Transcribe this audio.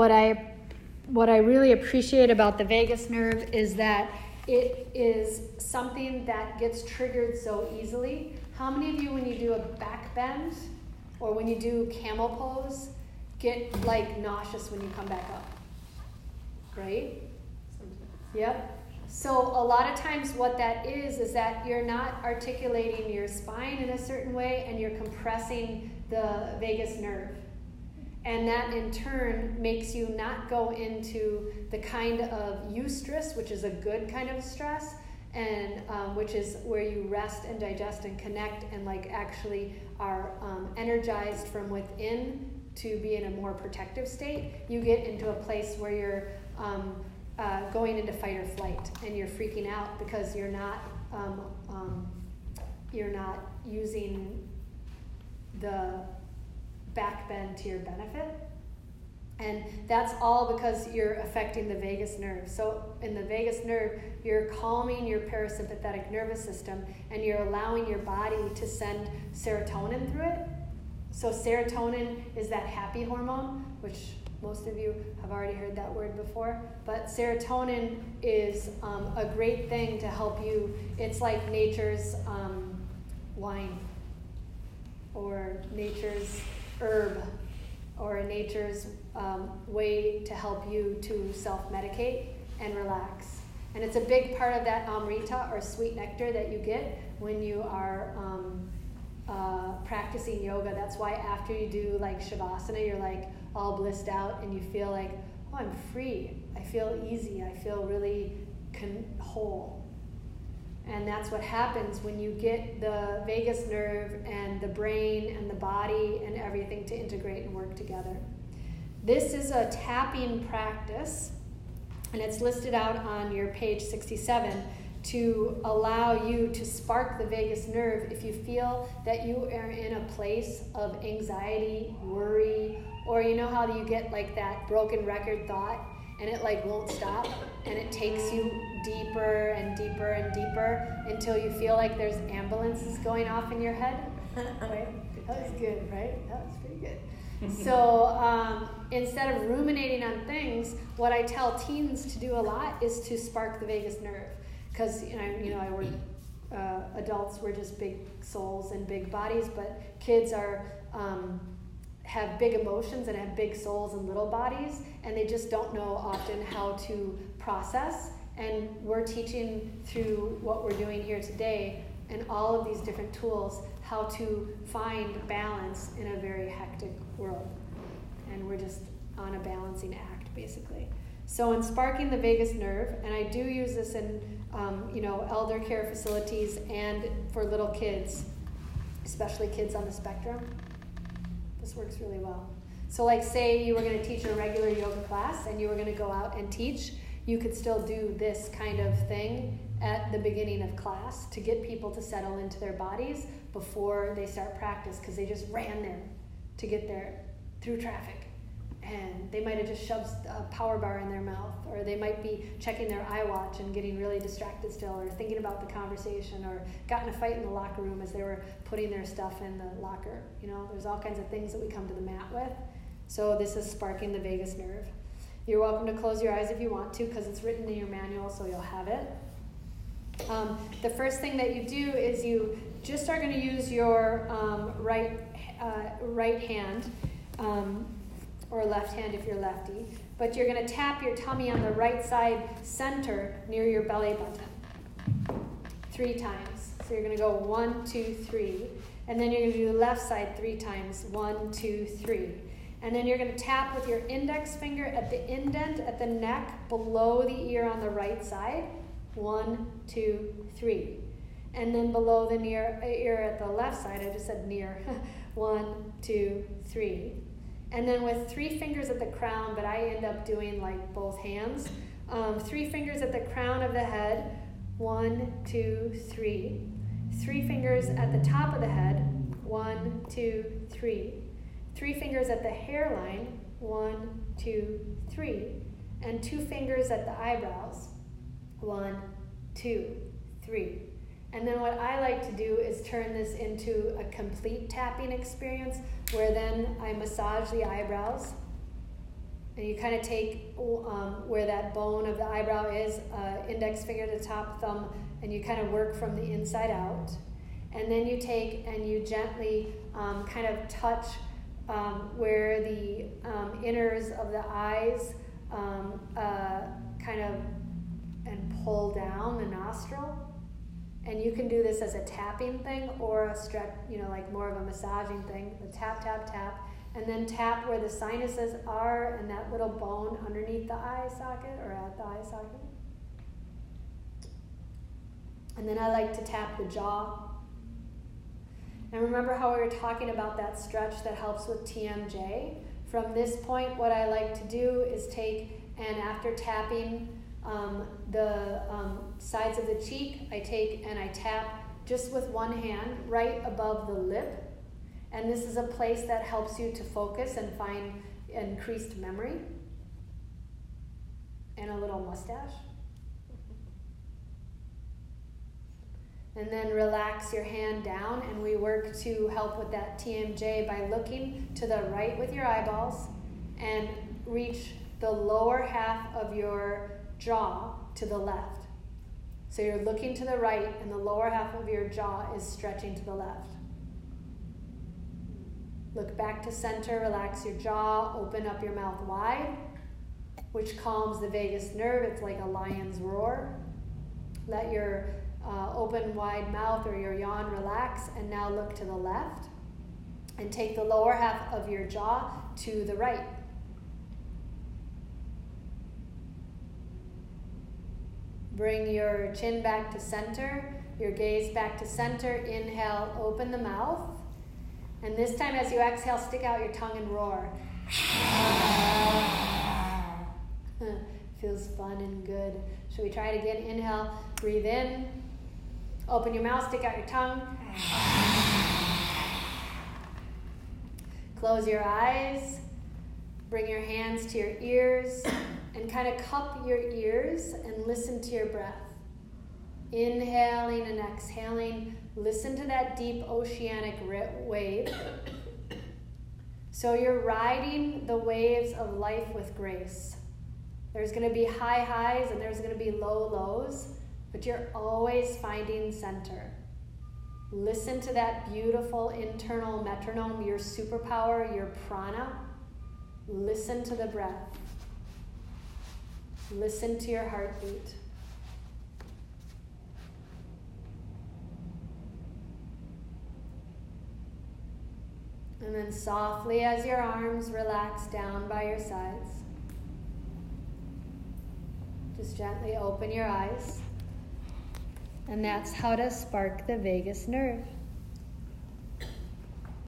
What I really appreciate about the vagus nerve is that it is something that gets triggered so easily. How many of you, when you do a back bend or when you do camel pose, get like nauseous when you come back up, right? Yep. So a lot of times what that is that you're not articulating your spine in a certain way and you're compressing the vagus nerve. And that in turn makes you not go into the kind of eustress, which is a good kind of stress, and which is where you rest and digest and connect and like actually are energized from within to be in a more protective state. You get into a place where you're going into fight or flight, and you're freaking out because you're not using the back bend to your benefit, and that's all because you're affecting the vagus nerve. So in the vagus nerve, you're calming your parasympathetic nervous system, and you're allowing your body to send serotonin through it. So serotonin is that happy hormone, which most of you have already heard that word before, but serotonin is a great thing to help you. It's like nature's wine, or nature's herb, or nature's way to help you to self-medicate and relax. And it's a big part of that amrita, or sweet nectar, that you get when you are practicing yoga. That's why after you do like shavasana, you're like all blissed out and you feel like, oh, I'm free, I feel easy, I feel really whole. And that's what happens when you get the vagus nerve and the brain and the body and everything to integrate and work together. This is a tapping practice, and it's listed out on your page 67 to allow you to spark the vagus nerve if you feel that you are in a place of anxiety, worry, or you know how you get like that broken record thought and it like won't stop and it takes you deeper and deeper and deeper until you feel like there's ambulances going off in your head. Right? That was good, right? That was pretty good. So instead of ruminating on things, what I tell teens to do a lot is to spark the vagus nerve. Because I work. Adults, we're just big souls and big bodies, but kids are have big emotions and have big souls and little bodies, and they just don't know often how to process. And we're teaching through what we're doing here today and all of these different tools how to find balance in a very hectic world. And we're just on a balancing act, basically. So in sparking the vagus nerve, and I do use this in elder care facilities and for little kids, especially kids on the spectrum, this works really well. So like say you were going to teach a regular yoga class and you were going to go out and teach, you could still do this kind of thing at the beginning of class to get people to settle into their bodies before they start practice, because they just ran there to get there through traffic. And they might have just shoved a power bar in their mouth, or they might be checking their iWatch and getting really distracted still, or thinking about the conversation, or got in a fight in the locker room as they were putting their stuff in the locker. You know, there's all kinds of things that we come to the mat with. So this is sparking the vagus nerve. You're welcome to close your eyes if you want to, because it's written in your manual, so you'll have it. The first thing that you do is you just are going to use your right hand, or left hand if you're lefty, but you're going to tap your tummy on the right side center near your belly button 3 times. So you're going to go 1, 2, 3, and then you're going to do the left side 3 times, 1, 2, 3, and then you're going to tap with your index finger at the indent at the neck below the ear on the right side, 1, 2, 3, and then below the ear at the left side, I just said near, 1, 2, 3. And then with 3 fingers at the crown, but I end up doing like both hands. 3 fingers at the crown of the head, 1, 2, 3. 3 fingers at the top of the head, 1, 2, 3. 3 fingers at the hairline, 1, 2, 3. And 2 fingers at the eyebrows, 1, 2, 3. And then what I like to do is turn this into a complete tapping experience, where then I massage the eyebrows And you kind of take where that bone of the eyebrow is, index finger to top thumb, and you kind of work from the inside out. And then you take and you gently kind of touch where the inners of the eyes kind of and pull down the nostril. And you can do this as a tapping thing or a stretch, you know, like more of a massaging thing. The tap, tap, tap. And then tap where the sinuses are and that little bone underneath the eye socket or at the eye socket. And then I like to tap the jaw. And remember how we were talking about that stretch that helps with TMJ? From this point, what I like to do is take, and after tapping the sides of the cheek, I take and I tap just with one hand right above the lip. And this is a place that helps you to focus and find increased memory. And a little mustache. And then relax your hand down, and we work to help with that TMJ by looking to the right with your eyeballs and reach the lower half of your jaw to the left. So you're looking to the right and the lower half of your jaw is stretching to the left. Look back to center, relax your jaw, open up your mouth wide, which calms the vagus nerve. It's like a lion's roar. Let your open wide mouth or your yawn relax, and now look to the left and take the lower half of your jaw to the right. Bring your chin back to center, your gaze back to center, inhale, open the mouth, and this time as you exhale, stick out your tongue and roar. Feels fun and good. Should we try it again? Inhale, breathe in. Open your mouth, stick out your tongue. Close your eyes. Bring your hands to your ears and kind of cup your ears and listen to your breath. Inhaling and exhaling. Listen to that deep oceanic wave. So you're riding the waves of life with grace. There's going to be high highs and there's going to be low lows, but you're always finding center. Listen to that beautiful internal metronome, your superpower, your prana. Listen to the breath. Listen to your heartbeat. And then softly as your arms relax down by your sides, just gently open your eyes. And that's how to spark the vagus nerve.